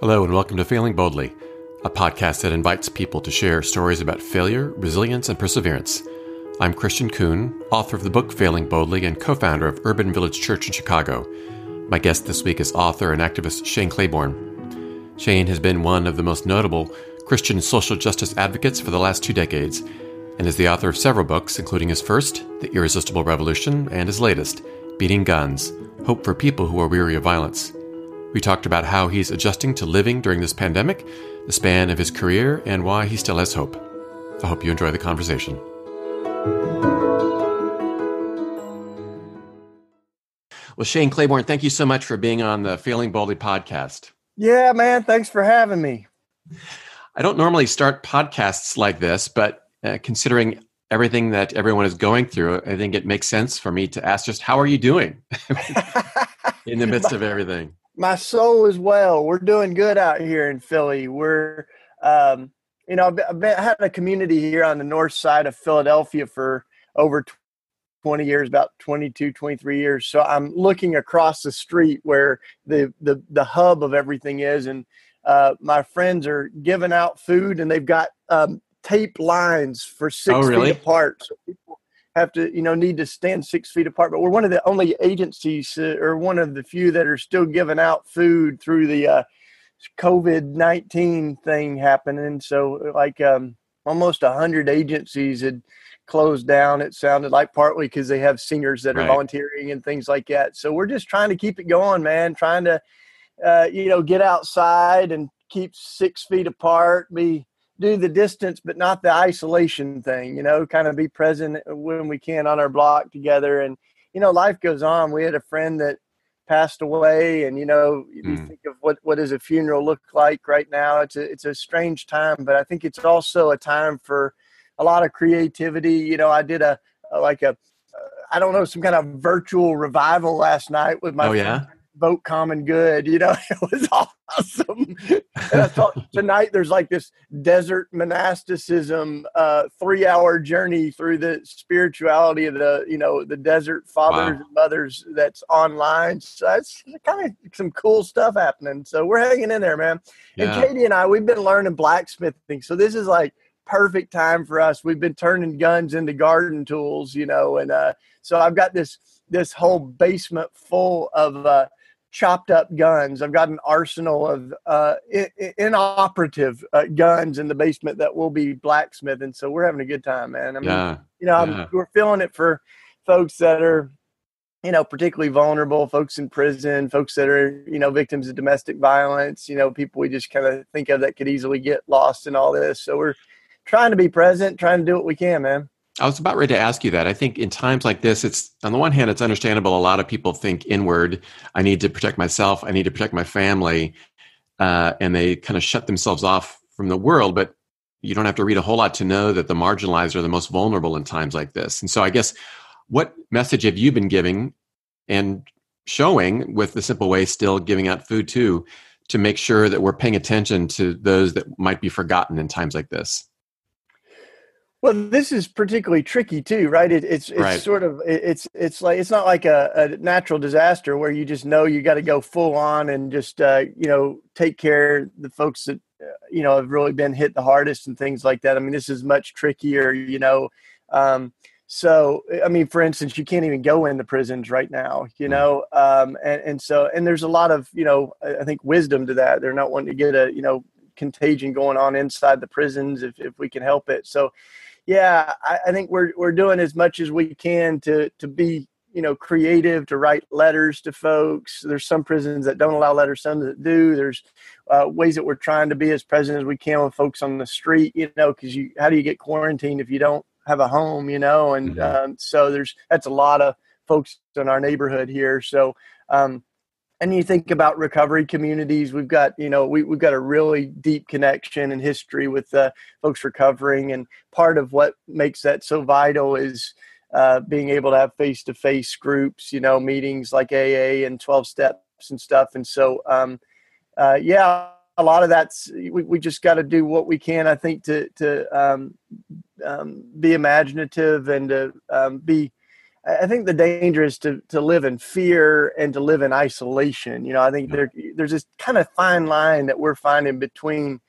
Hello and welcome to Failing Boldly, a podcast that invites people to share stories about failure, resilience, and perseverance. I'm Christian Kuhn, author of the book Failing Boldly and co-founder of Urban Village Church in Chicago. My guest this week is author and activist Shane Claiborne. Shane has been one of the most notable Christian social justice advocates for the last 2 decades and is the author of several books, including his first, The Irresistible Revolution, and his latest, Beating Guns: Hope for People Who Are Weary of Violence. We talked about how he's adjusting to living during this pandemic, the span of his career, and why he still has hope. I hope you enjoy the conversation. Well, Shane Claiborne, thank you so much for being on the Failing Boldly podcast. Yeah, man. Thanks for having me. I don't normally start podcasts like this, but considering everything that everyone is going through, I think it makes sense for me to ask just how are you doing in the midst of everything? My soul is well. We're doing good out here in Philly. We're, I've had a community here on the north side of Philadelphia for over 20 years, about 22, 23 years. So I'm looking across the street where the hub of everything is. And my friends are giving out food and they've got tape lines for six feet apart. So people have to, need to stand 6 feet apart, but we're one of the only agencies or one of the few that are still giving out food through the COVID-19 thing happening. So like almost 100 agencies had closed down. It sounded like partly because they have singers that are volunteering and things like that. So we're just trying to keep it going, man, trying to, get outside and keep 6 feet apart, do the distance, but not the isolation thing, kind of be present when we can on our block together. And, life goes on. We had a friend that passed away and, you think of what does a funeral look like right now? It's a strange time, but I think it's also a time for a lot of creativity. I did some kind of virtual revival last night with my friend. Vote common good, it was awesome. And I thought tonight there's like this desert monasticism, 3-hour journey through the spirituality of the, the desert fathers and mothers that's online. So that's kind of some cool stuff happening. So we're hanging in there, man. Yeah. And Katie and I, we've been learning blacksmithing. So this is like perfect time for us. We've been turning guns into garden tools, and so I've got this whole basement full of, chopped up guns. I've got an arsenal of inoperative guns in the basement that will be blacksmithing. So we're having a good time, man. I mean, we're feeling it for folks that are, particularly vulnerable, folks in prison, folks that are, victims of domestic violence, people we just kind of think of that could easily get lost in all this. So we're trying to be present, trying to do what we can, man. I was about ready to ask you that. I think in times like this, it's on the one hand, it's understandable. A lot of people think inward. I need to protect myself. I need to protect my family. And they kind of shut themselves off from the world. But you don't have to read a whole lot to know that the marginalized are the most vulnerable in times like this. And so I guess what message have you been giving and showing with the simple way, still giving out food too, to make sure that we're paying attention to those that might be forgotten in times like this? Well, this is particularly tricky too, right? It's not like a natural disaster where you just know you got to go full on and just take care of the folks that have really been hit the hardest and things like that. I mean, this is much trickier, So, I mean, for instance, you can't even go into prisons right now, and there's a lot of I think wisdom to that. They're not wanting to get a contagion going on inside the prisons if we can help it. So yeah, I think we're doing as much as we can to be, creative, to write letters to folks. There's some prisons that don't allow letters, some that do. There's ways that we're trying to be as present as we can with folks on the street, because how do you get quarantined if you don't have a home, and so that's a lot of folks in our neighborhood here. So and you think about recovery communities, we've got, we've got a really deep connection and history with folks recovering. And part of what makes that so vital is being able to have face-to-face groups, meetings like AA and 12 steps and stuff. And so, a lot of that's, we just got to do what we can, I think, to be imaginative and to be I think the danger is to live in fear and to live in isolation. You know, I think there's this kind of fine line that we're finding between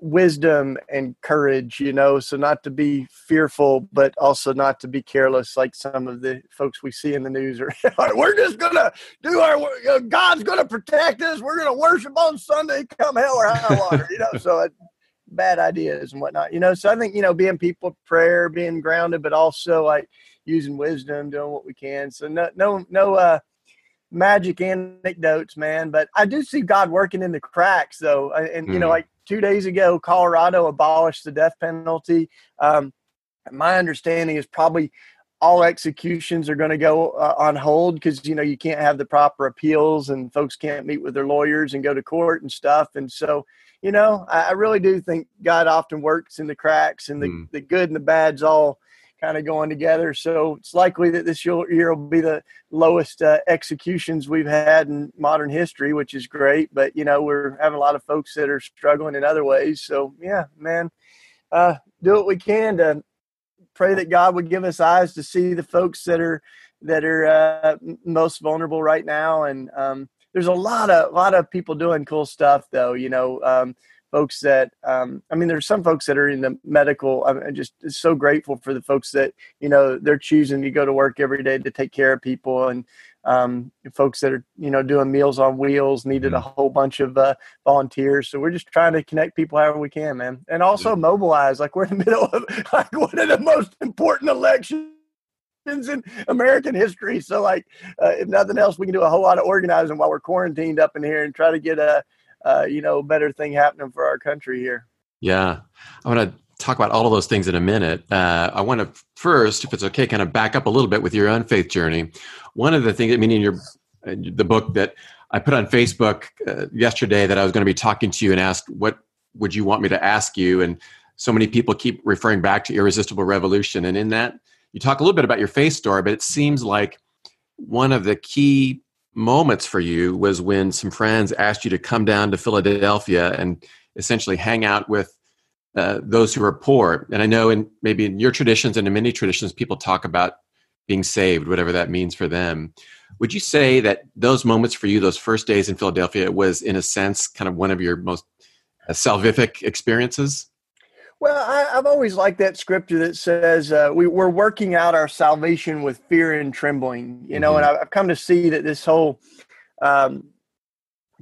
wisdom and courage, you know, so not to be fearful, but also not to be careless like some of the folks we see in the news are. We're just going to do our work. God's going to protect us. We're going to worship on Sunday, come hell or high water, you know, so bad ideas and whatnot, you know, so I think, you know, being people of prayer, being grounded, but also like using wisdom, doing what we can. So no magic anecdotes, man, but I do see God working in the cracks though. And, you know, like 2 days ago, Colorado abolished the death penalty. My understanding is probably all executions are going to go on hold because, you know, you can't have the proper appeals and folks can't meet with their lawyers and go to court and stuff. And so, you know, I really do think God often works in the cracks, and the good and the bad's all kind of going together. So it's likely that this year will be the lowest executions we've had in modern history, which is great. But, you know, we're having a lot of folks that are struggling in other ways. So, yeah, man, do what we can to pray that God would give us eyes to see the folks that are most vulnerable right now. And there's a lot of people doing cool stuff, though, you know, folks that, I mean, there's some folks that are in the medical, I'm just so grateful for the folks that, you know, they're choosing to go to work every day to take care of people, and folks that are, you know, doing Meals on Wheels needed a whole bunch of volunteers. So we're just trying to connect people however we can, man. And also mobilize, like we're in the middle of like one of the most important elections in American history. So like, if nothing else, we can do a whole lot of organizing while we're quarantined up in here and try to get a better thing happening for our country here. Yeah. I want to talk about all of those things in a minute. I want to first, if it's okay, kind of back up a little bit with your own faith journey. One of the things, I mean, in the book that I put on Facebook yesterday that I was going to be talking to you and asked, what would you want me to ask you? And so many people keep referring back to Irresistible Revolution. And in that, you talk a little bit about your faith story, but it seems like one of the key moments for you was when some friends asked you to come down to Philadelphia and essentially hang out with those who are poor. And I know maybe in your traditions and in many traditions, people talk about being saved, whatever that means for them. Would you say that those moments for you, those first days in Philadelphia, was in a sense kind of one of your most salvific experiences? Well, I've always liked that scripture that says we're working out our salvation with fear and trembling, you know, and I've come to see that this whole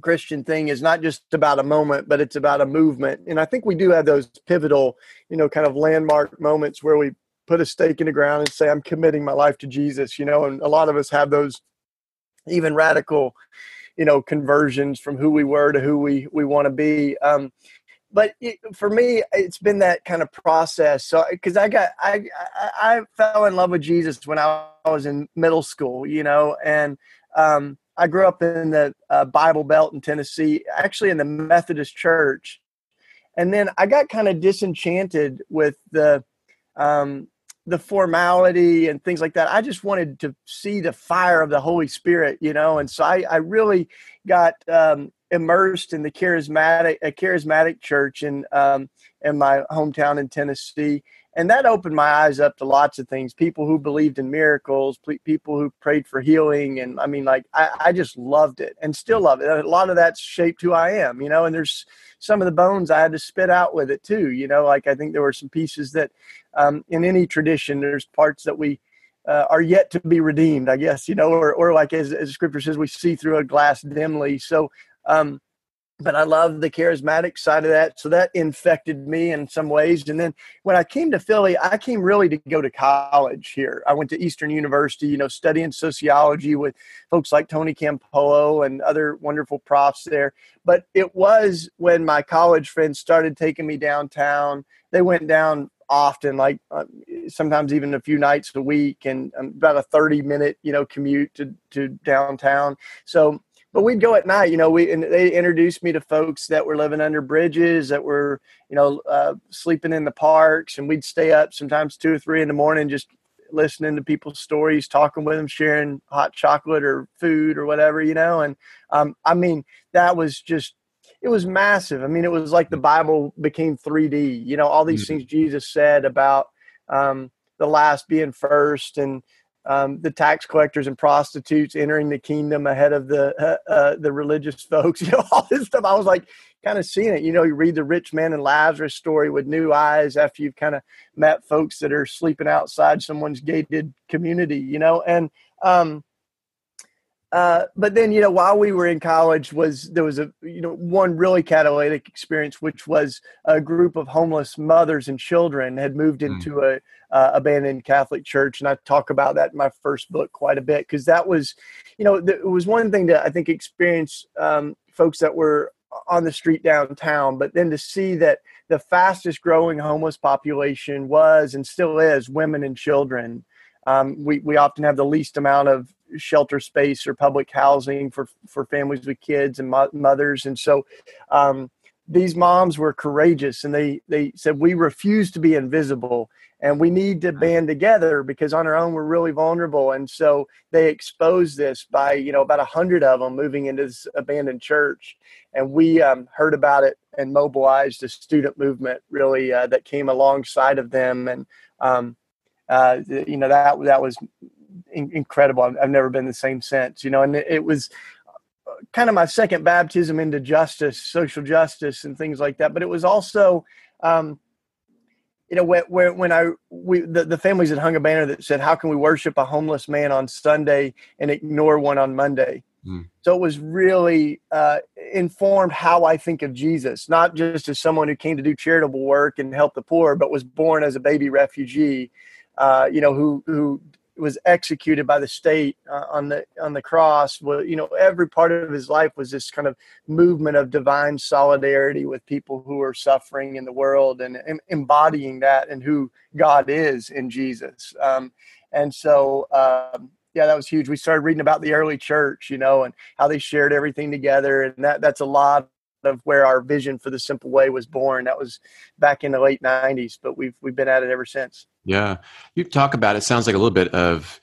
Christian thing is not just about a moment, but it's about a movement. And I think we do have those pivotal, you know, kind of landmark moments where we put a stake in the ground and say, I'm committing my life to Jesus, you know, and a lot of us have those even radical, you know, conversions from who we were to who we want to be. But for me, it's been that kind of process. So, because I fell in love with Jesus when I was in middle school, you know, and I grew up in the Bible Belt in Tennessee, actually in the Methodist Church. And then I got kind of disenchanted with the formality and things like that. I just wanted to see the fire of the Holy Spirit, you know, and so I really got immersed in the charismatic church in my hometown in Tennessee. And that opened my eyes up to lots of things, people who believed in miracles, people who prayed for healing. And I mean, like, I just loved it and still love it. A lot of that's shaped who I am, you know, and there's some of the bones I had to spit out with it too. You know, like I think there were some pieces that in any tradition, there's parts that we are yet to be redeemed, I guess, you know, or like as scripture says, we see through a glass dimly. So, but I love the charismatic side of that. So that infected me in some ways. And then when I came to Philly, I came really to go to college here. I went to Eastern University, you know, studying sociology with folks like Tony Campolo and other wonderful profs there. But it was when my college friends started taking me downtown. They went down often, like sometimes even a few nights a week, and about a 30-minute, you know, commute to downtown. So, but we'd go at night, you know, and they introduced me to folks that were living under bridges, that were, you know, sleeping in the parks, and we'd stay up sometimes 2 or 3 in the morning, just listening to people's stories, talking with them, sharing hot chocolate or food or whatever, you know. And I mean, that was just, it was massive. I mean, it was like the Bible became 3D, you know, all these things Jesus said about the last being first, and the tax collectors and prostitutes entering the kingdom ahead of the religious folks, all this stuff. I was like kind of seeing it, you read the rich man and Lazarus story with new eyes after you've kind of met folks that are sleeping outside someone's gated community, but then, while we were in college there was one really catalytic experience, which was a group of homeless mothers and children had moved into a abandoned Catholic church. And I talk about that in my first book quite a bit, because that was, it was one thing to, I think, experience folks that were on the street downtown, but then to see that the fastest growing homeless population was, and still is, women and children. We often have the least amount of shelter space or public housing for families with kids and mothers. And so these moms were courageous, and they said, we refuse to be invisible, and we need to band together, because on our own, we're really vulnerable. And so they exposed this by, about 100 of them moving into this abandoned church. And we heard about it and mobilized a student movement really that came alongside of them. And that was incredible. I've never been the same since, and it was kind of my second baptism into justice, social justice, and things like that. But it was also, when the families had hung a banner that said, how can we worship a homeless man on Sunday and ignore one on Monday? Mm. So it was really informed how I think of Jesus, not just as someone who came to do charitable work and help the poor, but was born as a baby refugee, who was executed by the state on the cross. Well, every part of his life was this kind of movement of divine solidarity with people who are suffering in the world, and embodying that and who God is in Jesus. That was huge. We started reading about the early church, and how they shared everything together. And that's a lot of where our vision for The Simple Way was born. That was back in the late 90s, but we've been at it ever since. Yeah. You talk about, it sounds like a little bit of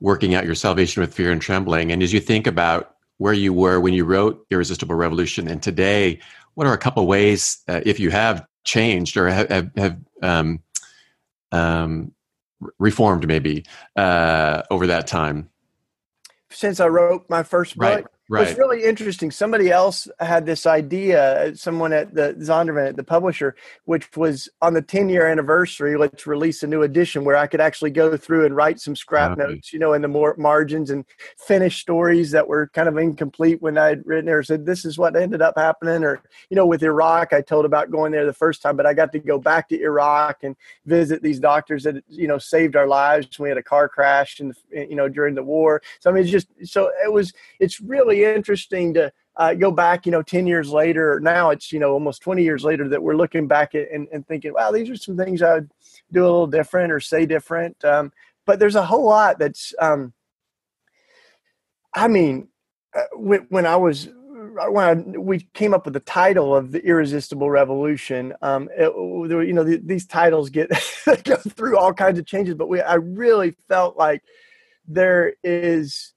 working out your salvation with fear and trembling. And as you think about where you were when you wrote Irresistible Revolution and today, what are a couple ways, if you have changed or have reformed maybe over that time? Since I wrote my first book? Right. It's really interesting. Somebody else had this idea, someone at the Zondervan, at the publisher, which was on the 10-year anniversary, let's release a new edition where I could actually go through and write some scrap notes, in the more margins, and finish stories that were kind of incomplete when I had written there, said, this is what ended up happening. Or, with Iraq, I told about going there the first time, but I got to go back to Iraq and visit these doctors that, saved our lives. We had a car crash and, during the war. So, it's really interesting to go back, 10 years later. Now it's, almost 20 years later that we're looking back at and thinking, wow, these are some things I would do a little different or say different. But there's a whole lot that's, when we came up with the title of The Irresistible Revolution, these titles get go through all kinds of changes, but I really felt like there is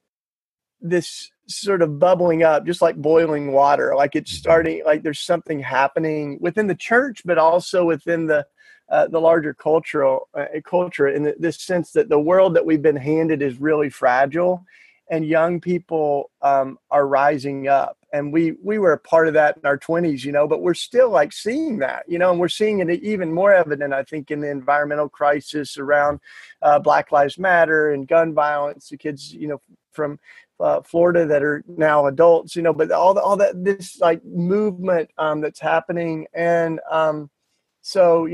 this sort of bubbling up, just like boiling water, like it's starting, like there's something happening within the church, but also within the larger culture in this sense that the world that we've been handed is really fragile, and young people are rising up. And we were a part of that in our 20s, but we're still like seeing that, and we're seeing it even more evident, I think, in the environmental crisis around Black Lives Matter and gun violence, the kids, from Florida that are now adults, but all that, this like movement that's happening. And so,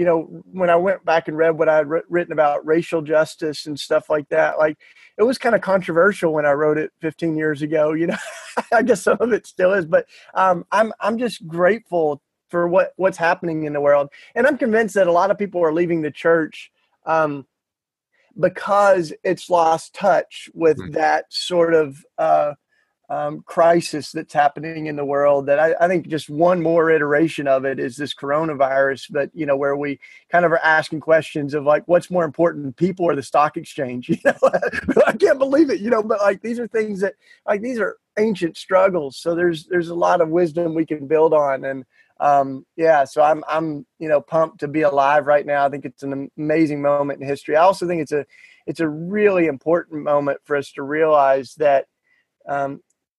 when I went back and read what I had written about racial justice and stuff like that, like it was kind of controversial when I wrote it 15 years ago, I guess some of it still is, but I'm just grateful for what's happening in the world. And I'm convinced that a lot of people are leaving the church because it's lost touch with that sort of crisis that's happening in the world, that I think just one more iteration of it is this coronavirus, but, where we kind of are asking questions of like, what's more important, people or the stock exchange? I can't believe it, but like, these are things that, like, these are ancient struggles. So there's a lot of wisdom we can build on. And So I'm pumped to be alive right now. I think it's an amazing moment in history. I also think it's a really important moment for us to realize that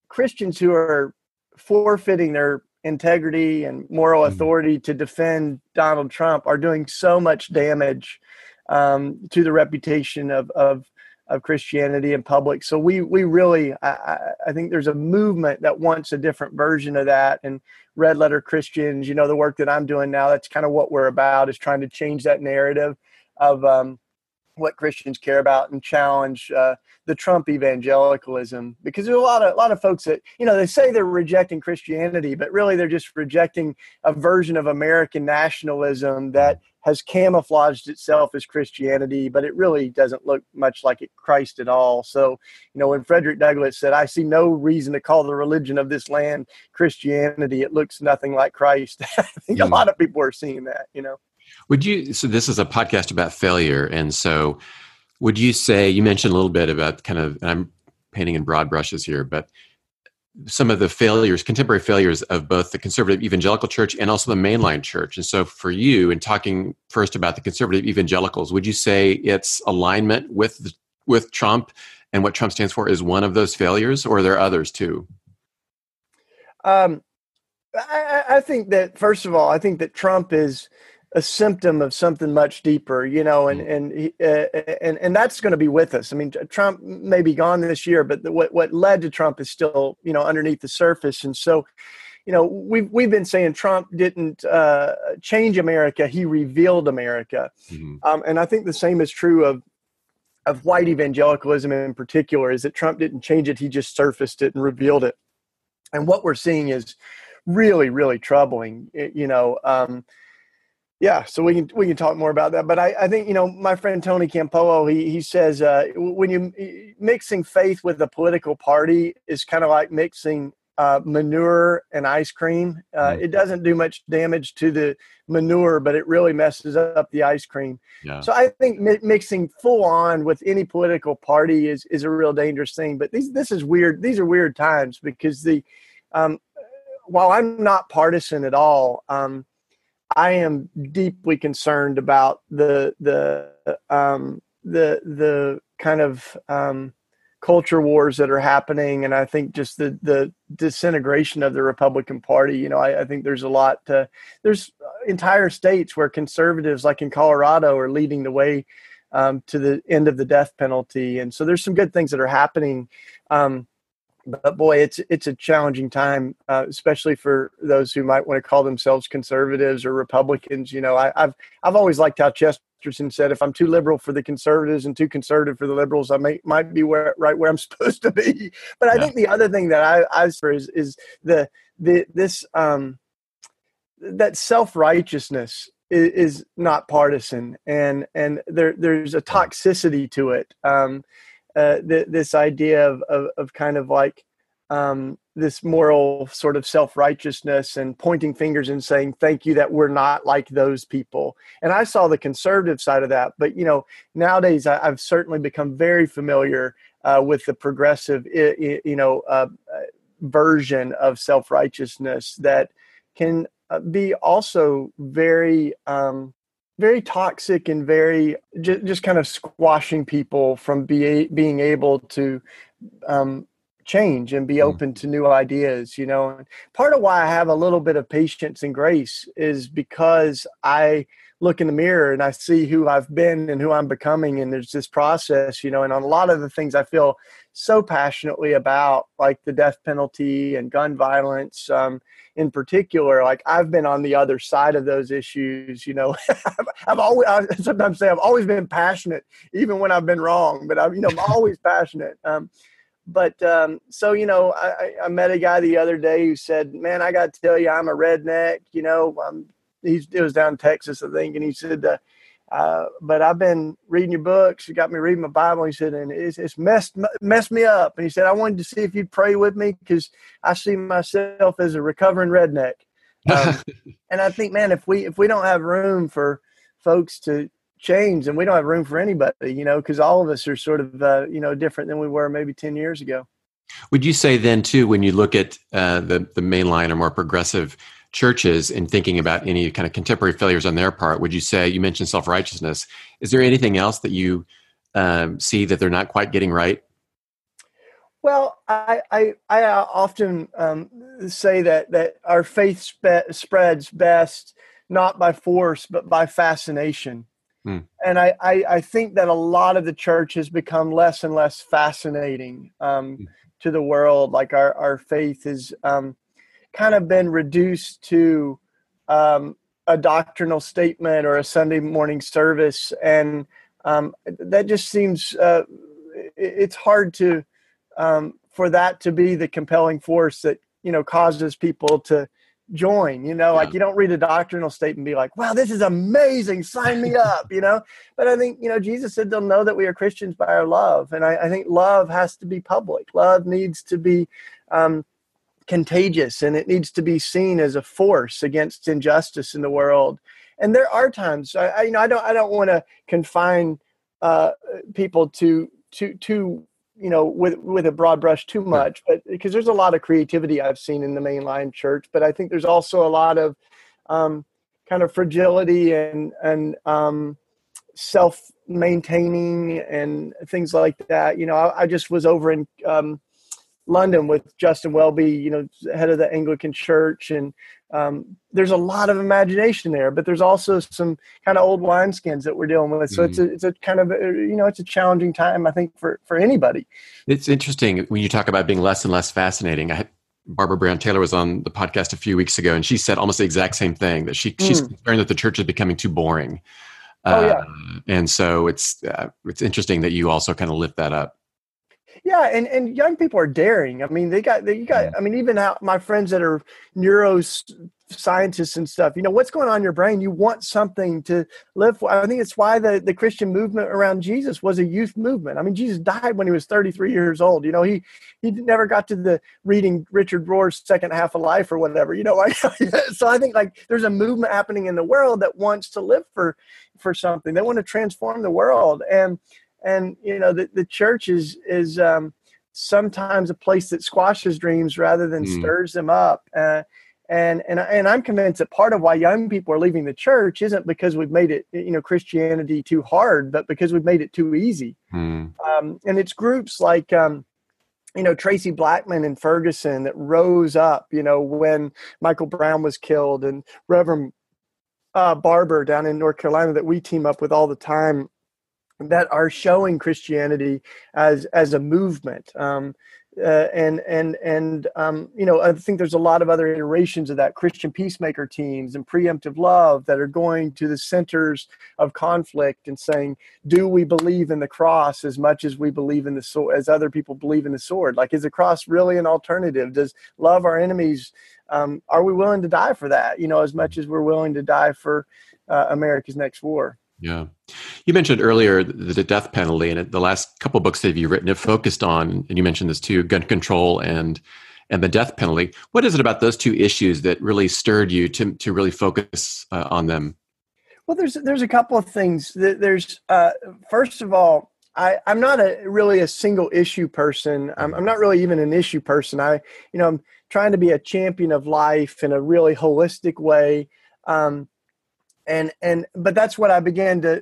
Christians who are forfeiting their integrity and moral authority to defend Donald Trump are doing so much damage to the reputation of Christianity in public. So we really, I think there's a movement that wants a different version of that. And Red Letter Christians, the work that I'm doing now, that's kind of what we're about, is trying to change that narrative of what Christians care about and challenge the Trump evangelicalism, because there's a lot of folks that, they say they're rejecting Christianity, but really they're just rejecting a version of American nationalism that has camouflaged itself as Christianity, but it really doesn't look much like Christ at all. So, when Frederick Douglass said, "I see no reason to call the religion of this land Christianity, it looks nothing like Christ." I think a lot of people are seeing that, So this is a podcast about failure. And so would you say, you mentioned a little bit about kind of, and I'm painting in broad brushes here, but some of the failures, contemporary failures of both the conservative evangelical church and also the mainline church. And so for you, in talking first about the conservative evangelicals, would you say its alignment with Trump and what Trump stands for is one of those failures, or are there others too? I think that, first of all, I think that Trump is a symptom of something much deeper, and that's going to be with us. I mean, Trump may be gone this year, but what led to Trump is still, underneath the surface. And so, we've been saying Trump didn't change America; he revealed America. Mm-hmm. And I think the same is true of white evangelicalism in particular, is that Trump didn't change it; he just surfaced it and revealed it. And what we're seeing is really, really troubling. So we can talk more about that. But I think, my friend Tony Campolo, he says, when you mixing faith with a political party is kind of like mixing manure and ice cream. It doesn't do much damage to the manure, but it really messes up the ice cream. Yeah. So I think mixing full on with any political party is a real dangerous thing. But this is weird. These are weird times, because while I'm not partisan at all, I am deeply concerned about the kind of culture wars that are happening, and I think just the disintegration of the Republican Party. I think there's there's entire states where conservatives, like in Colorado, are leading the way to the end of the death penalty, and so there's some good things that are happening. But boy, it's a challenging time, especially for those who might want to call themselves conservatives or Republicans. I've always liked how Chesterton said, "If I'm too liberal for the conservatives and too conservative for the liberals, I might be right where I'm supposed to be." But I think the other thing that I is that self-righteousness is not partisan, and there's a toxicity to it. This idea of kind of like this moral sort of self-righteousness and pointing fingers and saying, "Thank you that we're not like those people." And I saw the conservative side of that. But, nowadays I've certainly become very familiar with the progressive, version of self-righteousness that can be also very very toxic and very just kind of squashing people from being able to change and be open to new ideas. And part of why I have a little bit of patience and grace is because I look in the mirror and I see who I've been and who I'm becoming. And there's this process, and on a lot of the things I feel so passionately about, like the death penalty and gun violence, in particular, like I've been on the other side of those issues. I sometimes say I've always been passionate, even when I've been wrong, but I'm always passionate. I met a guy the other day who said, "Man, I got to tell you, I'm a redneck," it was down in Texas, I think. And he said, "But I've been reading your books. You got me reading my Bible." He said, "And it's messed me up." And he said, "I wanted to see if you'd pray with me, because I see myself as a recovering redneck." And I think, man, if we don't have room for folks to change, and we don't have room for anybody, because all of us are sort of, different than we were maybe 10 years ago. Would you say then too, when you look at the mainline or more progressive churches in thinking about any kind of contemporary failures on their part? Would you say, you mentioned self-righteousness, is there anything else that you see that they're not quite getting right? Well, I often say that our faith spreads best not by force, but by fascination. Mm. And I think that a lot of the church has become less and less fascinating to the world. Like our faith has kind of been reduced to a doctrinal statement or a Sunday morning service. And that just seems, it's hard to, for that to be the compelling force that, causes people to join, like you don't read a doctrinal statement and be like, wow, this is amazing. Sign me up, But I think, Jesus said they'll know that we are Christians by our love. And I think love has to be public. Love needs to be contagious, and it needs to be seen as a force against injustice in the world. And there are times, I don't want to confine people to with a broad brush too much, but because there's a lot of creativity I've seen in the mainline church, but I think there's also a lot of kind of fragility and self-maintaining and things like that. I just was over in London with Justin Welby, head of the Anglican Church, and there's a lot of imagination there, but there's also some kind of old wineskins that we're dealing with. So it's a kind of, it's a challenging time, I think, for anybody. It's interesting when you talk about being less and less fascinating. Barbara Brown Taylor was on the podcast a few weeks ago, and she said almost the exact same thing, that she's concerned that the church is becoming too boring. And so it's interesting that you also kind of lift that up. Yeah, and young people are daring. I mean, even my friends that are neuroscientists and stuff, what's going on in your brain? You want something to live for. I think it's why the Christian movement around Jesus was a youth movement. I mean, Jesus died when he was 33 years old. He never got to reading Richard Rohr's Second Half of Life or whatever, So I think there's a movement happening in the world that wants to live for something. They want to transform the world. And the church is sometimes a place that squashes dreams rather than stirs them up. And I'm convinced that part of why young people are leaving the church isn't because we've made it, Christianity too hard, but because we've made it too easy. Mm. And it's groups like, Tracy Blackman in Ferguson that rose up, when Michael Brown was killed, and Reverend Barber down in North Carolina that we team up with all the time, that are showing Christianity as a movement. I think there's a lot of other iterations of that. Christian Peacemaker Teams and Preemptive Love that are going to the centers of conflict and saying, do we believe in the cross as much as we believe in the sword, as other people believe in the sword? Like, is the cross really an alternative? Does love our enemies? Are we willing to die for that? As much as we're willing to die for America's next war. Yeah. You mentioned earlier the death penalty, and the last couple of books that you've written have focused on, and you mentioned this too, gun control and the death penalty. What is it about those two issues that really stirred you to really focus on them? Well, there's a couple of things. There's first of all, I'm not really a single issue person. I'm not really even an issue person. I'm trying to be a champion of life in a really holistic way. But that's what I began to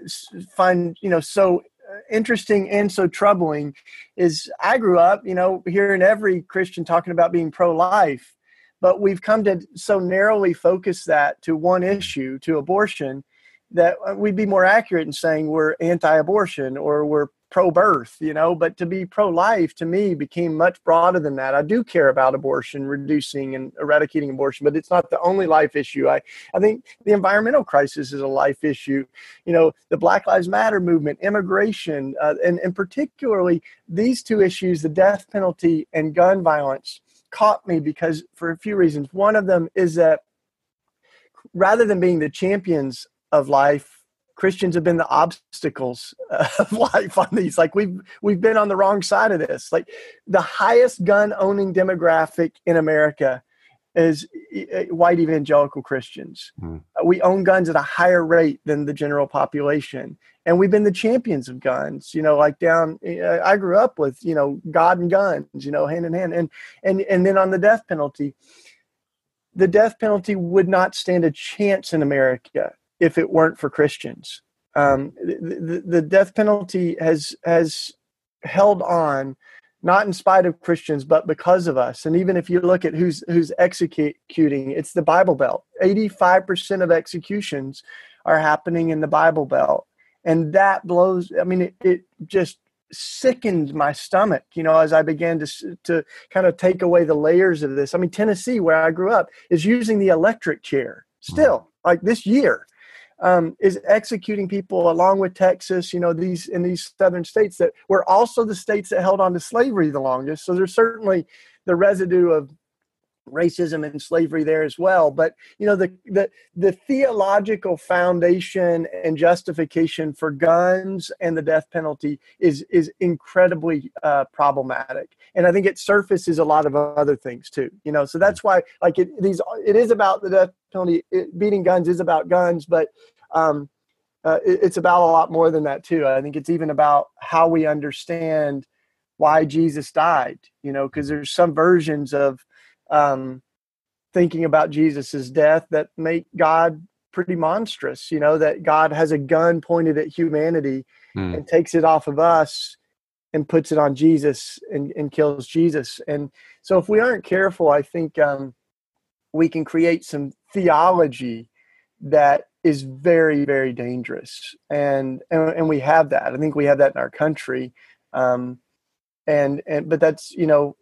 find, so interesting and so troubling is I grew up, hearing every Christian talking about being pro-life, but we've come to so narrowly focus that to one issue, to abortion, that we'd be more accurate in saying we're anti-abortion or we're pro-birth, but to be pro-life to me became much broader than that. I do care about abortion, reducing and eradicating abortion, but it's not the only life issue. I think the environmental crisis is a life issue. The Black Lives Matter movement, immigration, and particularly these two issues, the death penalty and gun violence, caught me because for a few reasons. One of them is that rather than being the champions of life, Christians have been the obstacles of life on these. Like we've been on the wrong side of this. Like the highest gun owning demographic in America is white evangelical Christians. Mm. We own guns at a higher rate than the general population. And we've been the champions of guns, I grew up with, God and guns, hand in hand. And then on the death penalty, the death penalty would not stand a chance in America if it weren't for Christians. The death penalty has held on, not in spite of Christians, but because of us. And even if you look at who's executing, it's the Bible Belt. 85% of executions are happening in the Bible Belt. And that blows, I mean, it just sickens my stomach, you know, as I began to kind of take away the layers of this. I mean, Tennessee, where I grew up, is using the electric chair still, like this year, is executing people along with Texas, you know, in these southern states that were also the states that held on to slavery the longest. So there's certainly the residue of racism and slavery there as well. But, you know, the theological foundation and justification for guns and the death penalty is incredibly problematic. And I think it surfaces a lot of other things too, you know, so that's why, like, it is about the death penalty. Beating Guns is about guns, but it's about a lot more than that too. I think it's even about how we understand why Jesus died, you know, because there's some versions of thinking about Jesus's death that make God pretty monstrous, you know, that God has a gun pointed at humanity and takes it off of us and puts it on Jesus and kills Jesus. And so if we aren't careful, I think we can create some theology that is very, very dangerous. And we have that. I think we have that in our country. But that's, you know,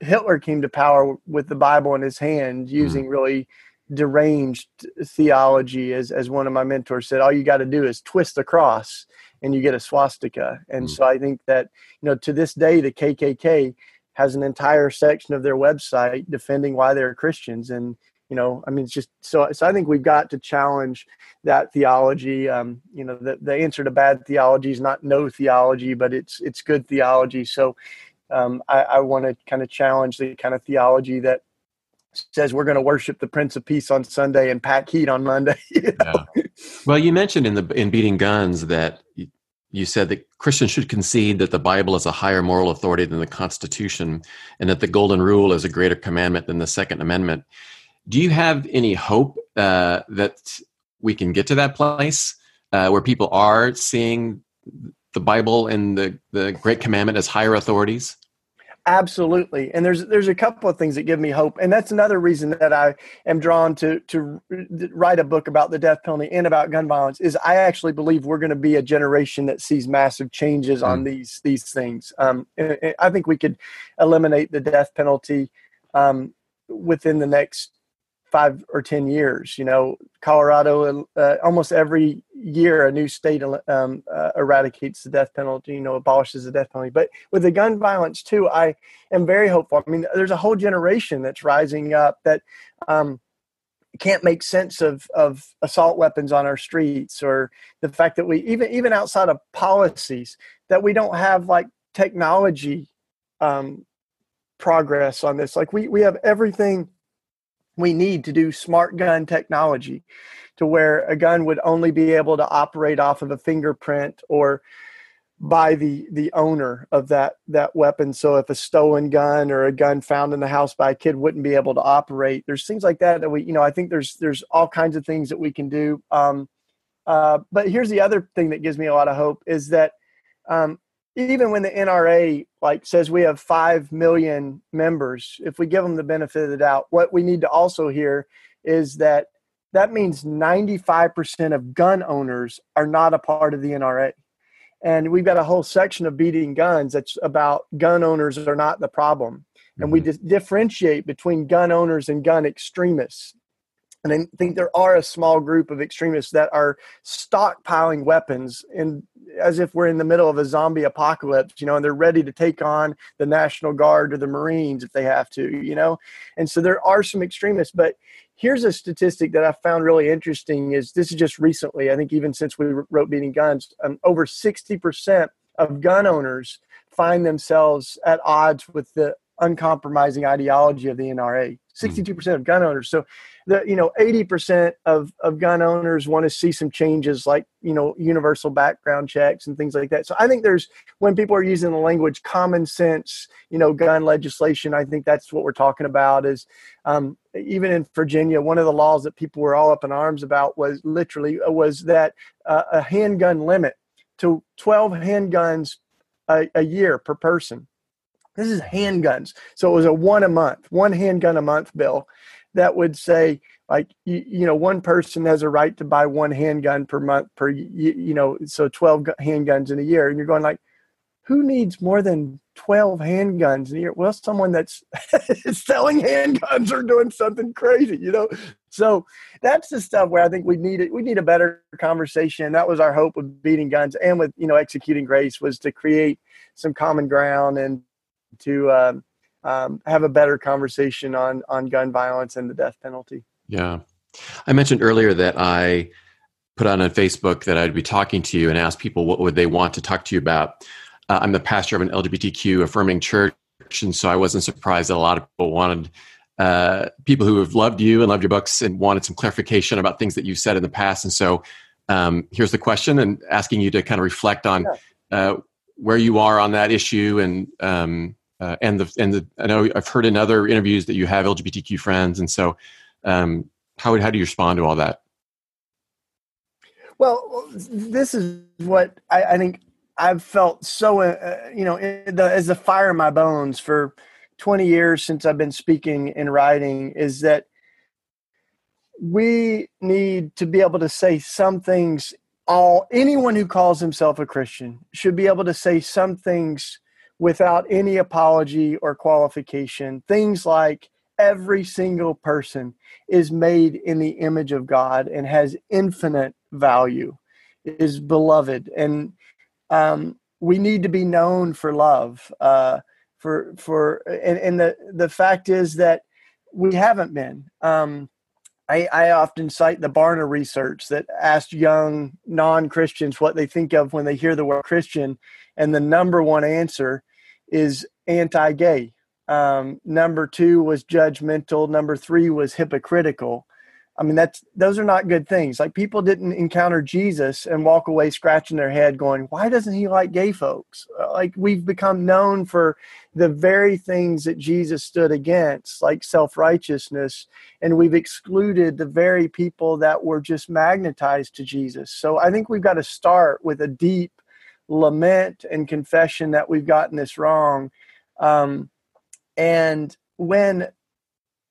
Hitler came to power with the Bible in his hand, using really deranged theology. As one of my mentors said, all you got to do is twist the cross and you get a swastika. And so I think that, you know, to this day, the KKK has an entire section of their website defending why they're Christians. And, you know, I mean, it's just, so I think we've got to challenge that theology. You know, the answer to bad theology is not no theology, but it's good theology. So, I want to kind of challenge the kind of theology that says we're going to worship the Prince of Peace on Sunday and pack heat on Monday. You know? Yeah. Well, you mentioned in Beating Guns that you said that Christians should concede that the Bible is a higher moral authority than the Constitution, and that the Golden Rule is a greater commandment than the Second Amendment. Do you have any hope that we can get to that place where people are seeing the Bible and the Great Commandment as higher authorities? Absolutely. And there's a couple of things that give me hope. And that's another reason that I am drawn to write a book about the death penalty and about gun violence, is I actually believe we're going to be a generation that sees massive changes on these things. And I think we could eliminate the death penalty within the next 5 or 10 years, you know. Colorado, almost every year, a new state eradicates the death penalty, you know, abolishes the death penalty. But with the gun violence too, I am very hopeful. I mean, there's a whole generation that's rising up that can't make sense of assault weapons on our streets, or the fact that we, even outside of policies, that we don't have like technology progress on this. Like we have everything we need to do smart gun technology, to where a gun would only be able to operate off of a fingerprint or by the owner of that weapon. So if a stolen gun or a gun found in the house by a kid wouldn't be able to operate, there's things like that we, you know, I think there's all kinds of things that we can do. But here's the other thing that gives me a lot of hope, is that even when the NRA like says we have 5 million members, if we give them the benefit of the doubt, what we need to also hear is that means 95% of gun owners are not a part of the NRA. And we've got a whole section of Beating Guns that's about gun owners are not the problem. And we just differentiate between gun owners and gun extremists. And I think there are a small group of extremists that are stockpiling weapons as if we're in the middle of a zombie apocalypse, you know, and they're ready to take on the National Guard or the Marines if they have to, you know. And so there are some extremists. But here's a statistic that I found really interesting, is this is just recently, I think even since we wrote Beating Guns, over 60% of gun owners find themselves at odds with the uncompromising ideology of the NRA. 62% of gun owners. So, 80% of gun owners want to see some changes like, universal background checks and things like that. So I think when people are using the language common sense, gun legislation, I think that's what we're talking about is, even in Virginia, one of the laws that people were all up in arms about was a handgun limit to 12 handguns a year per person. This is handguns. So it was one handgun a month bill that would say, one person has a right to buy one handgun per month so 12 handguns in a year. And you're going who needs more than 12 handguns in a year? Well, someone that's selling handguns or doing something crazy, So that's the stuff where I think we need a better conversation. That was our hope with Beating Guns and with, Executing Grace, was to create some common ground and to have a better conversation on gun violence and the death penalty. Yeah. I mentioned earlier that I put on Facebook that I'd be talking to you and asked people what would they want to talk to you about. I'm the pastor of an LGBTQ affirming church, and so I wasn't surprised that a lot of people wanted people who have loved you and loved your books and wanted some clarification about things that you've said in the past. And so here's the question, and asking you to kind of reflect on where you are on that issue and I know I've heard in other interviews that you have LGBTQ friends, and so how do you respond to all that? Well, this is what I think I've felt as a fire in my bones for 20 years since I've been speaking and writing, is that we need to be able to say some things. Anyone who calls himself a Christian should be able to say some things without any apology or qualification. Things like, every single person is made in the image of God and has infinite value, is beloved. And we need to be known for love. The fact is that we haven't been. I often cite the Barna research that asked young non-Christians what they think of when they hear the word Christian, and the number one answer is anti-gay. Number two was judgmental. Number three was hypocritical. I mean, those are not good things. People didn't encounter Jesus and walk away scratching their head going, why doesn't he like gay folks? We've become known for the very things that Jesus stood against, like self-righteousness. And we've excluded the very people that were just magnetized to Jesus. So I think we've got to start with a deep lament and confession that we've gotten this wrong. And when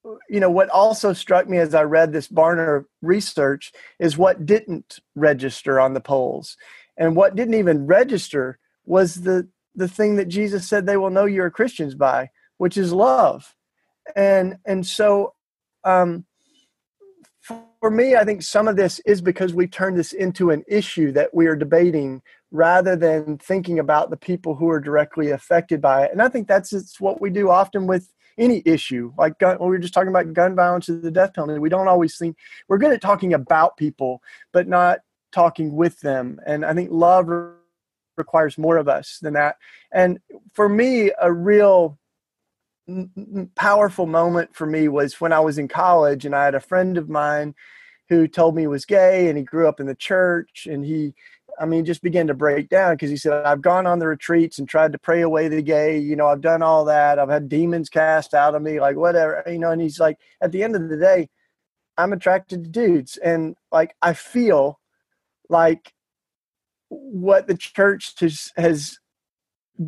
what also struck me as I read this Barna research is what didn't register on the polls. And what didn't even register was the thing that Jesus said they will know you're Christians by, which is love. And so for me, I think some of this is because we turned this into an issue that we are debating rather than thinking about the people who are directly affected by it. And I think it's what we do often with any issue, we were just talking about gun violence and the death penalty. We don't always think we're good at talking about people, but not talking with them. And I think love requires more of us than that. And for me, a real powerful moment for me was when I was in college, and I had a friend of mine who told me he was gay, and he grew up in the church, and he just began to break down because he said, I've gone on the retreats and tried to pray away the gay. I've done all that. I've had demons cast out of me, whatever, and he's like, at the end of the day, I'm attracted to dudes. And I feel like what the church has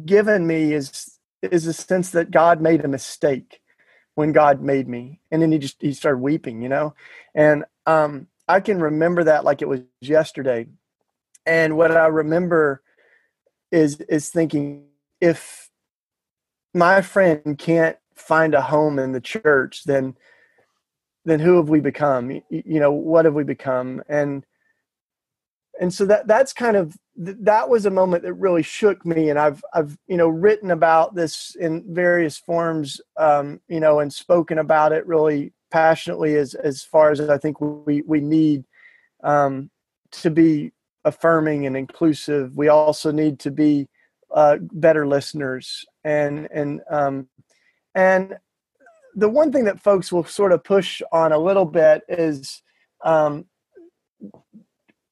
given me is a sense that God made a mistake when God made me. And then he started weeping, and I can remember that like it was yesterday. And what I remember is thinking, if my friend can't find a home in the church, then who have we become? What have we become? And so that's kind of, that was a moment that really shook me. And I've written about this in various forms, and spoken about it really passionately as far as I think we need to be affirming and inclusive. We also need to be better listeners, and And the one thing that folks will sort of push on a little bit is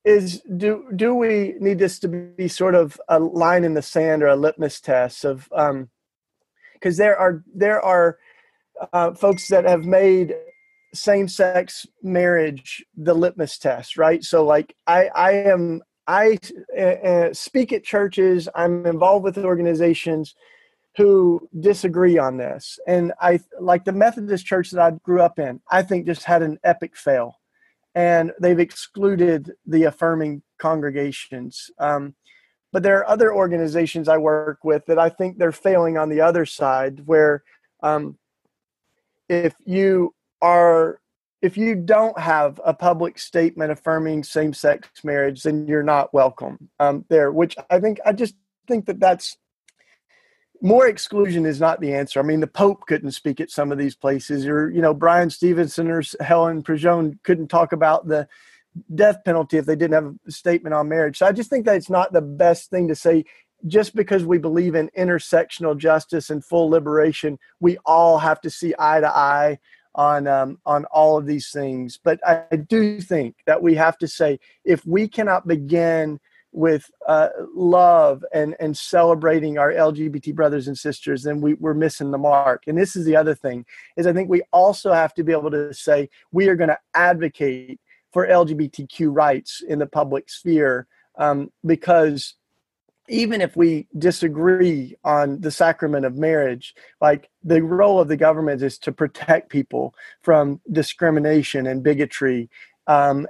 do we need this to be sort of a line in the sand or a litmus test of, because there are folks that have made same-sex marriage the litmus test, right? So like I speak at churches, I'm involved with organizations who disagree on this. And I, like the Methodist church that I grew up in, I think just had an epic fail. And they've excluded the affirming congregations. But there are other organizations I work with that I think they're failing on the other side, where if you don't have a public statement affirming same-sex marriage, then you're not welcome there, which I just think that's more exclusion is not the answer. I mean, the Pope couldn't speak at some of these places, or, you know, Bryan Stevenson or Helen Prejean couldn't talk about the death penalty if they didn't have a statement on marriage. So I just think that it's not the best thing to say, just because we believe in intersectional justice and full liberation, we all have to see eye to eye on all of these things. But I do think that we have to say, if we cannot begin with love and celebrating our LGBT brothers and sisters, then we're missing the mark. And this is the other thing, is I think we also have to be able to say, we are going to advocate for LGBTQ rights in the public sphere, because even if we disagree on the sacrament of marriage, like the role of the government is to protect people from discrimination and bigotry. And,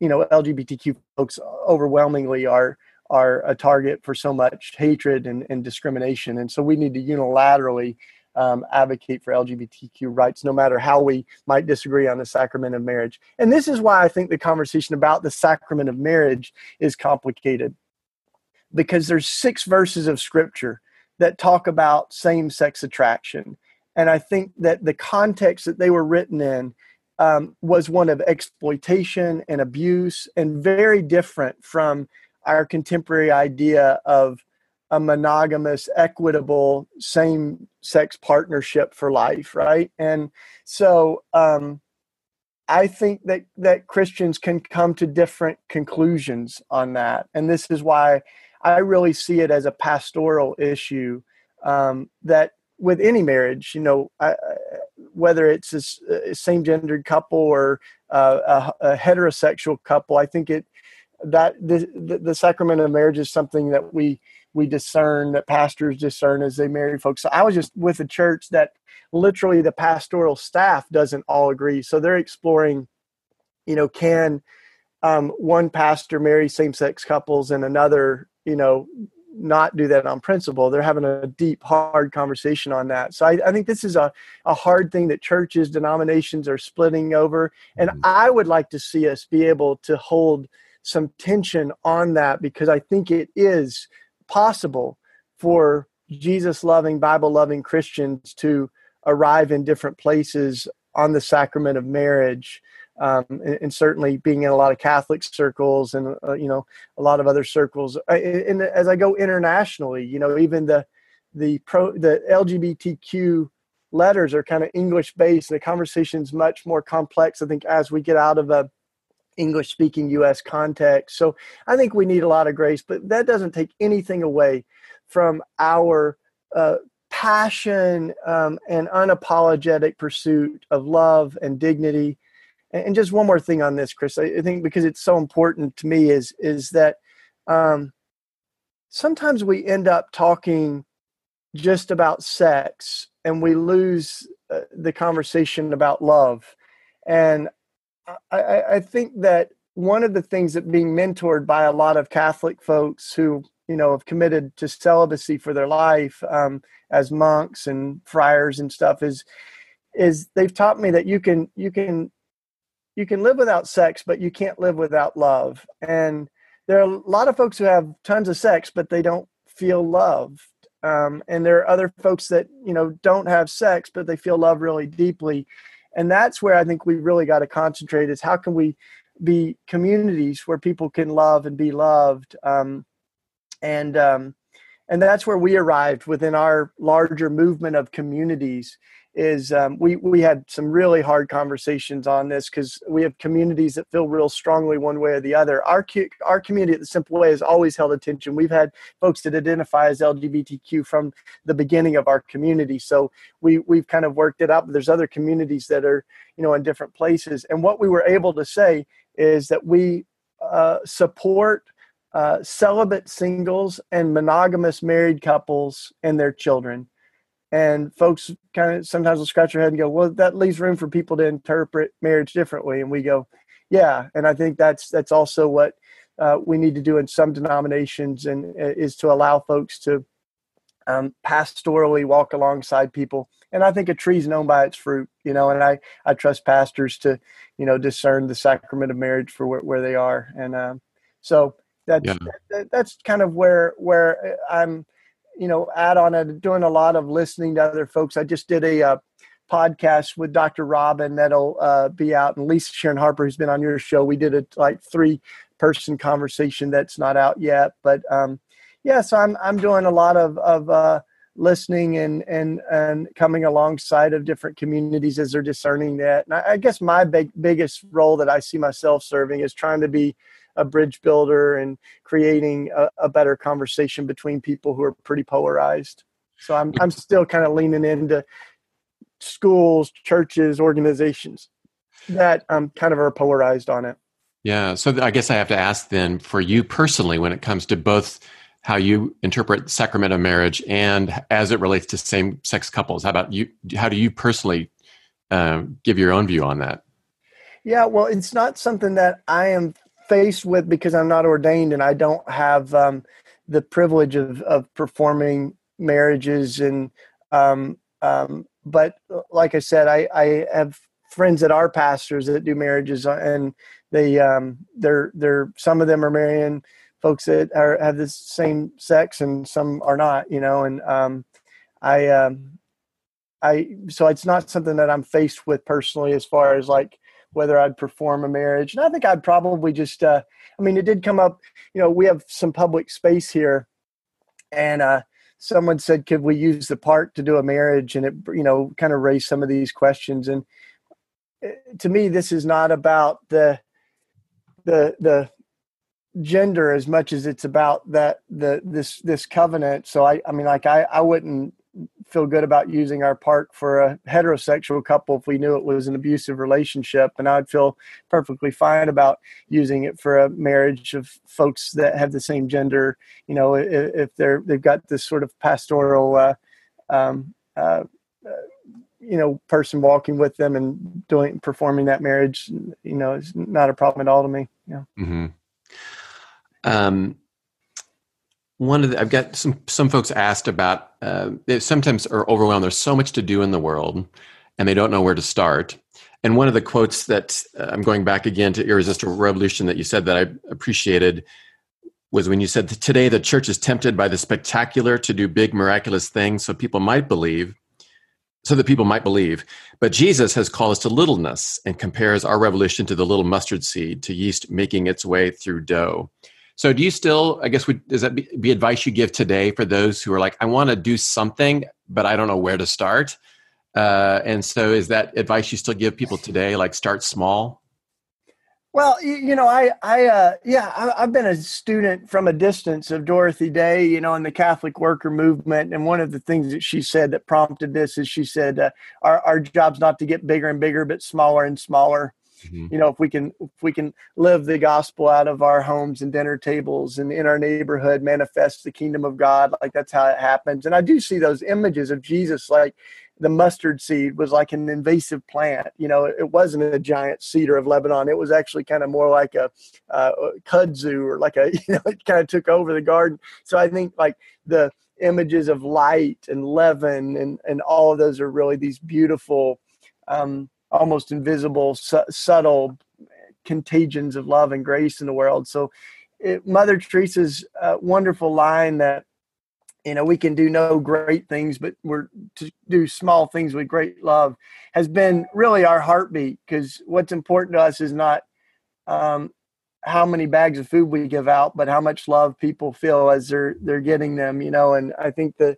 you know, LGBTQ folks overwhelmingly are a target for so much hatred and discrimination. And so we need to unilaterally advocate for LGBTQ rights, no matter how we might disagree on the sacrament of marriage. And this is why I think the conversation about the sacrament of marriage is complicated, because there's 6 verses of scripture that talk about same-sex attraction. And I think that the context that they were written in was one of exploitation and abuse, and very different from our contemporary idea of a monogamous, equitable, same-sex partnership for life, right? And so I think that Christians can come to different conclusions on that. And this is why I really see it as a pastoral issue, that with any marriage, you know, whether it's a same-gendered couple or a heterosexual couple, I think the sacrament of marriage is something that we discern, that pastors discern as they marry folks. So I was just with a church that literally the pastoral staff doesn't all agree. So they're exploring, you know, can one pastor marry same-sex couples and another, you know, not do that on principle? They're having a deep, hard conversation on that. So I think this is a hard thing that churches, denominations are splitting over. And I would like to see us be able to hold some tension on that, because I think it is possible for Jesus-loving, Bible-loving Christians to arrive in different places on the sacrament of marriage. And certainly being in a lot of Catholic circles and, you know, a lot of other circles. And as I go internationally, you know, even the LGBTQ letters are kind of English based. The conversation's much more complex, I think, as we get out of a English speaking U.S. context. So I think we need a lot of grace, but that doesn't take anything away from our passion and unapologetic pursuit of love and dignity. And just one more thing on this, Chris, I think, because it's so important to me, is that sometimes we end up talking just about sex and we lose the conversation about love. And I think that one of the things that being mentored by a lot of Catholic folks who, you know, have committed to celibacy for their life as monks and friars and stuff is they've taught me that you can live without sex, but you can't live without love. And there are a lot of folks who have tons of sex, but they don't feel loved. And there are other folks that, you know, don't have sex, but they feel love really deeply. And that's where I think we really got to concentrate, is how can we be communities where people can love and be loved. And that's where we arrived within our larger movement of communities is we had some really hard conversations on this because we have communities that feel real strongly one way or the other. Our community at The Simple Way has always held attention. We've had folks that identify as LGBTQ from the beginning of our community. So we've kind of worked it out. But there's other communities that are, you know, in different places. And what we were able to say is that we support celibate singles and monogamous married couples and their children. And folks kind of sometimes will scratch their head and go, well, that leaves room for people to interpret marriage differently. And we go, yeah. And I think that's also what we need to do in some denominations, and is to allow folks to pastorally walk alongside people. And I think a tree is known by its fruit, you know, and I trust pastors to, you know, discern the sacrament of marriage for where they are. And so that's kind of where I'm, you know, add on it, doing a lot of listening to other folks. I just did a podcast with Dr. Robin that'll be out, and Lisa Sharon Harper, who's been on your show. We did a 3-person conversation that's not out yet, but so I'm doing a lot of listening and coming alongside of different communities as they're discerning that. And I guess my biggest role that I see myself serving is trying to be a bridge builder and creating a better conversation between people who are pretty polarized. So I'm still kind of leaning into schools, churches, organizations that kind of are polarized on it. Yeah. So I guess I have to ask then, for you personally, when it comes to both how you interpret the sacrament of marriage and as it relates to same-sex couples, how about you? How do you personally give your own view on that? Yeah. Well, it's not something that I am faced with because I'm not ordained and I don't have the privilege of performing marriages. And but like I said, I have friends that are pastors that do marriages, and they they're some of them are marrying folks that have the same sex, and some are not, you know. And I so it's not something that I'm faced with personally as far as like whether I'd perform a marriage. And I think I'd probably just, it did come up, you know, we have some public space here, and someone said, could we use the park to do a marriage? And it, you know, kind of raised some of these questions. And to me, this is not about the gender as much as it's about that, this covenant. So I wouldn't feel good about using our park for a heterosexual couple if we knew it was an abusive relationship, and I'd feel perfectly fine about using it for a marriage of folks that have the same gender, you know, if they've got this sort of pastoral, person walking with them and performing that marriage, you know, is not a problem at all to me. Yeah. Mm-hmm. I've got some folks asked about, they sometimes are overwhelmed. There's so much to do in the world and they don't know where to start. And one of the quotes that I'm going back again to Irresistible Revolution that you said that I appreciated was when you said that today the church is tempted by the spectacular to do big miraculous things so that people might believe. But Jesus has called us to littleness and compares our revolution to the little mustard seed, to yeast making its way through dough. So do you still, I guess, does that be advice you give today for those who are like, I want to do something, but I don't know where to start? And so is that advice you still give people today, like start small? Well, you know, I've been a student from a distance of Dorothy Day, you know, in the Catholic worker movement. And one of the things that she said that prompted this is she said, our job's not to get bigger and bigger, but smaller and smaller. Mm-hmm. You know, if we can live the gospel out of our homes and dinner tables and in our neighborhood, manifest the kingdom of God, like that's how it happens. And I do see those images of Jesus, like the mustard seed was like an invasive plant. You know, it wasn't a giant cedar of Lebanon. It was actually kind of more like a kudzu, or like a, you know, it kind of took over the garden. So I think like the images of light and leaven and all of those are really these beautiful, almost invisible, subtle contagions of love and grace in the world. So Mother Teresa's wonderful line that, you know, we can do no great things, but we're to do small things with great love, has been really our heartbeat, because what's important to us is not how many bags of food we give out, but how much love people feel as they're getting them, you know. And I think the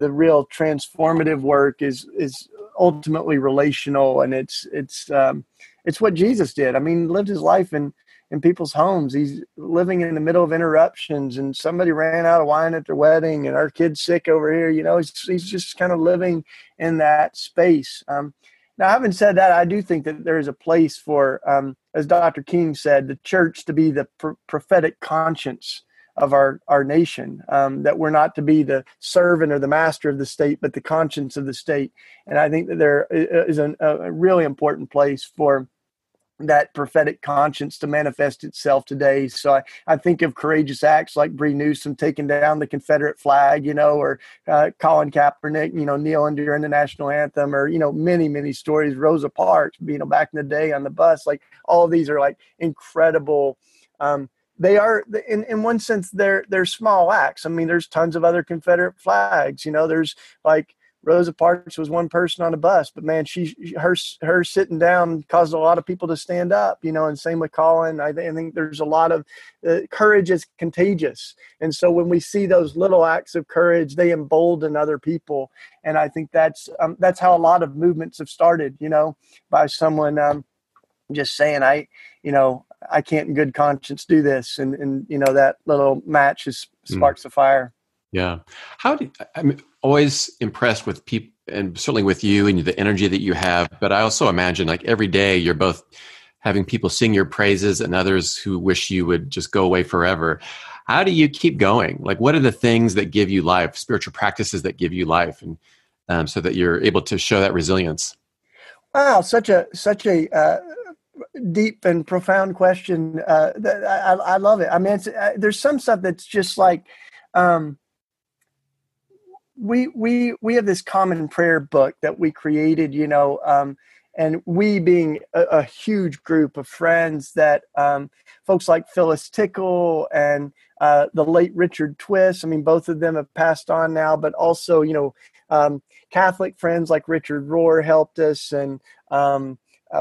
real transformative work is ultimately relational, and it's what Jesus did. I mean, he lived his life in people's homes. He's living in the middle of interruptions, and somebody ran out of wine at their wedding, and our kid's sick over here. You know, he's just kind of living in that space. Now, having said that, I do think that there is a place for, as Dr. King said, the church to be the prophetic conscience of our nation, that we're not to be the servant or the master of the state, but the conscience of the state. And I think that there is a really important place for that prophetic conscience to manifest itself today. So I think of courageous acts like Bree Newsome taking down the Confederate flag, you know, or Colin Kaepernick, you know, kneeling during the national anthem, or, you know, many, many stories, Rosa Parks, you know, back in the day on the bus. Like, all of these are like incredible. They are, in one sense, they're small acts. I mean, there's tons of other Confederate flags, you know, there's like, Rosa Parks was one person on a bus, but man, her sitting down caused a lot of people to stand up, you know, and same with Colin. I think there's a lot of courage is contagious. And so when we see those little acts of courage, they embolden other people. And I think that's how a lot of movements have started, you know, by someone just saying, I can't in good conscience do this. And you know, that little match sparks a fire. Yeah. I'm always impressed with people, and certainly with you and the energy that you have. But I also imagine, like, every day you're both having people sing your praises and others who wish you would just go away forever. How do you keep going? Like, what are the things that give you life, spiritual practices that give you life, and so that you're able to show that resilience? Wow. Such a deep and profound question. I love it. I mean, there's some stuff that's just like, we have this common prayer book that we created, you know, and we being a huge group of friends that folks like Phyllis Tickle and the late Richard Twist. I mean, both of them have passed on now, but also, you know, Catholic friends like Richard Rohr helped us. And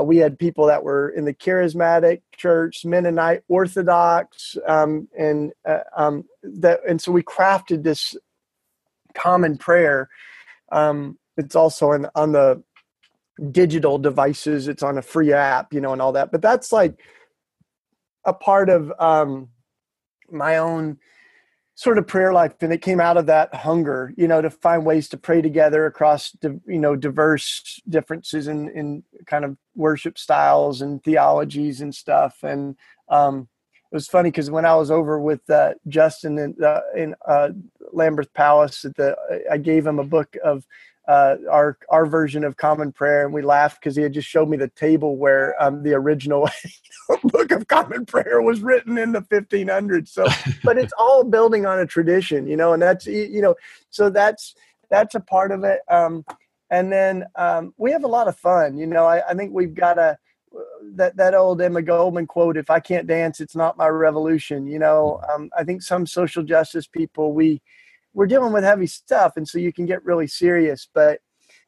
we had people that were in the charismatic church, Mennonite, Orthodox, and so we crafted this common prayer. It's also on the digital devices. It's on a free app, you know, and all that. But that's like a part of my own sort of prayer life, and it came out of that hunger, you know, to find ways to pray together across, you know, diverse differences in kind of worship styles and theologies and stuff. And it was funny because when I was over with Justin in Lambeth Palace, I gave him a book of our version of Common Prayer, and we laughed because he had just showed me the table where the original book of Common Prayer was written in the 1500s. So, but it's all building on a tradition, you know, and that's, you know, so that's a part of it. And then we have a lot of fun, you know. I think we've got a. That old Emma Goldman quote, if I can't dance, it's not my revolution. You know, I think some social justice people, we're dealing with heavy stuff. And so you can get really serious. But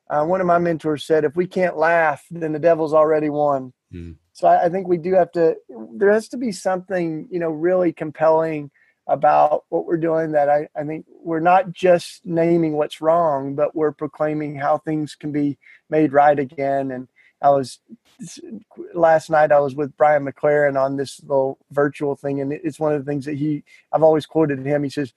one of my mentors said, if we can't laugh, then the devil's already won. Mm-hmm. So I think we do have to, there has to be something, you know, really compelling about what we're doing, that I think we're not just naming what's wrong, but we're proclaiming how things can be made right again. And last night I was with Brian McLaren on this little virtual thing. And it's one of the things that I've always quoted him. He says,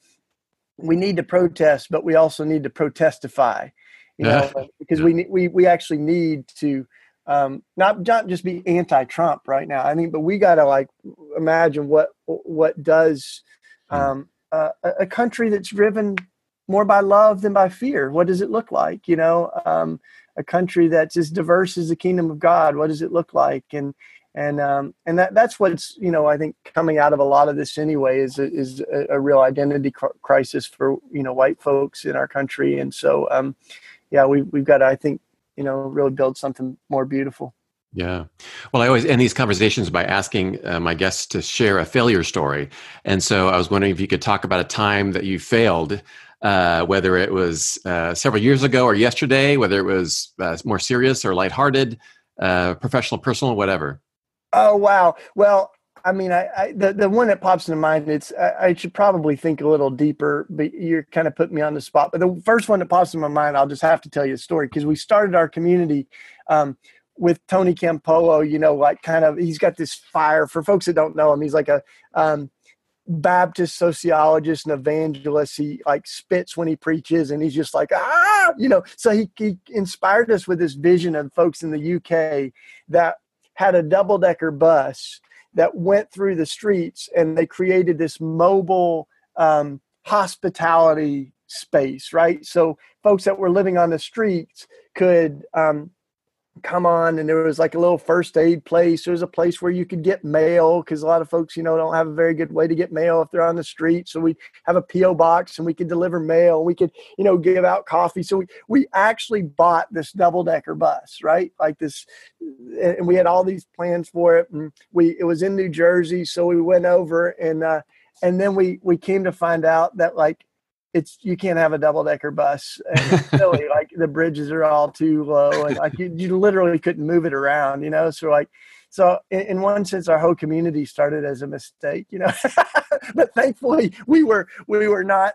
we need to protest, but we also need to protestify, you know, because we actually need to, not just be anti-Trump right now. I mean, but we got to like imagine what does, a country that's driven more by love than by fear. What does it look like? You know, a country that's as diverse as the kingdom of God. What does it look like? And that's what's, you know, I think coming out of a lot of this anyway is a real identity crisis for, you know, white folks in our country. And so, we've got to, I think, you know, really build something more beautiful. Yeah. Well, I always end these conversations by asking my guests to share a failure story. And so I was wondering if you could talk about a time that you failed, whether it was several years ago or yesterday, whether it was more serious or lighthearted, professional, personal, whatever. Oh, wow. Well, I mean, the one that pops into mind, I should probably think a little deeper, but you're kind of putting me on the spot. But the first one that pops in my mind, I'll just have to tell you a story, because we started our community with Tony Campolo, he's got this fire. For folks that don't know him, he's like a Baptist sociologist and evangelist. He spits when he preaches, and he's just like, so he inspired us with this vision of folks in the UK that had a double-decker bus that went through the streets, and they created this mobile hospitality space, right? So folks that were living on the streets could come on, and there was a little first aid place. There was a place where you could get mail, because a lot of folks, don't have a very good way to get mail if they're on the street. So we have a PO box, and we could deliver mail. We could, give out coffee. So we actually bought this double decker bus, right? And we had all these plans for it. And it was in New Jersey. So we went over, and then we came to find out that you can't have a double decker bus. And Philly, the bridges are all too low, and you literally couldn't move it around, So in one sense, our whole community started as a mistake, but thankfully we were not,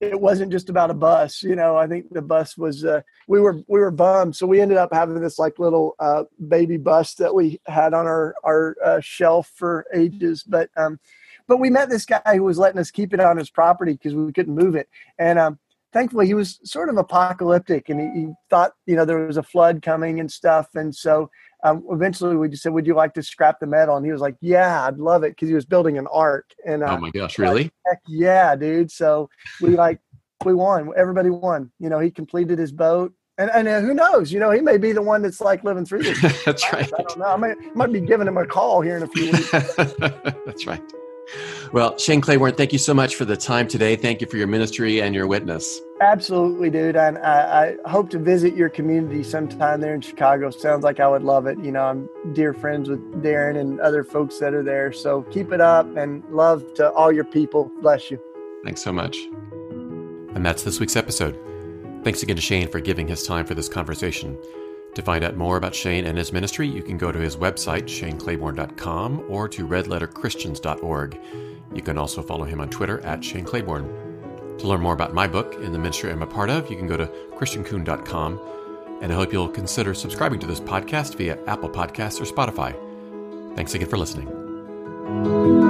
it wasn't just about a bus, I think the bus was, we were bummed. So we ended up having this little baby bus that we had on our shelf for ages. But we met this guy who was letting us keep it on his property because we couldn't move it. And thankfully, he was sort of apocalyptic, and he thought, there was a flood coming and stuff. And so eventually we just said, would you like to scrap the metal? And he was like, yeah, I'd love it, because he was building an ark. And oh, my gosh, really? Heck yeah, dude. So we won. Everybody won. He completed his boat. And who knows, he may be the one that's living through this. That's right. I don't know. I might be giving him a call here in a few weeks. That's right. Well, Shane Claiborne, thank you so much for the time today. Thank you for your ministry and your witness. Absolutely, dude. And I hope to visit your community sometime there in Chicago. Sounds like I would love it. I'm dear friends with Darren and other folks that are there. So keep it up, and love to all your people. Bless you. Thanks so much. And that's this week's episode. Thanks again to Shane for giving his time for this conversation. To find out more about Shane and his ministry, you can go to his website, shaneclaiborne.com, or to redletterchristians.org. You can also follow him on Twitter @ShaneClaiborne. To learn more about my book and the ministry I'm a part of, you can go to christiankuhn.com. And I hope you'll consider subscribing to this podcast via Apple Podcasts or Spotify. Thanks again for listening.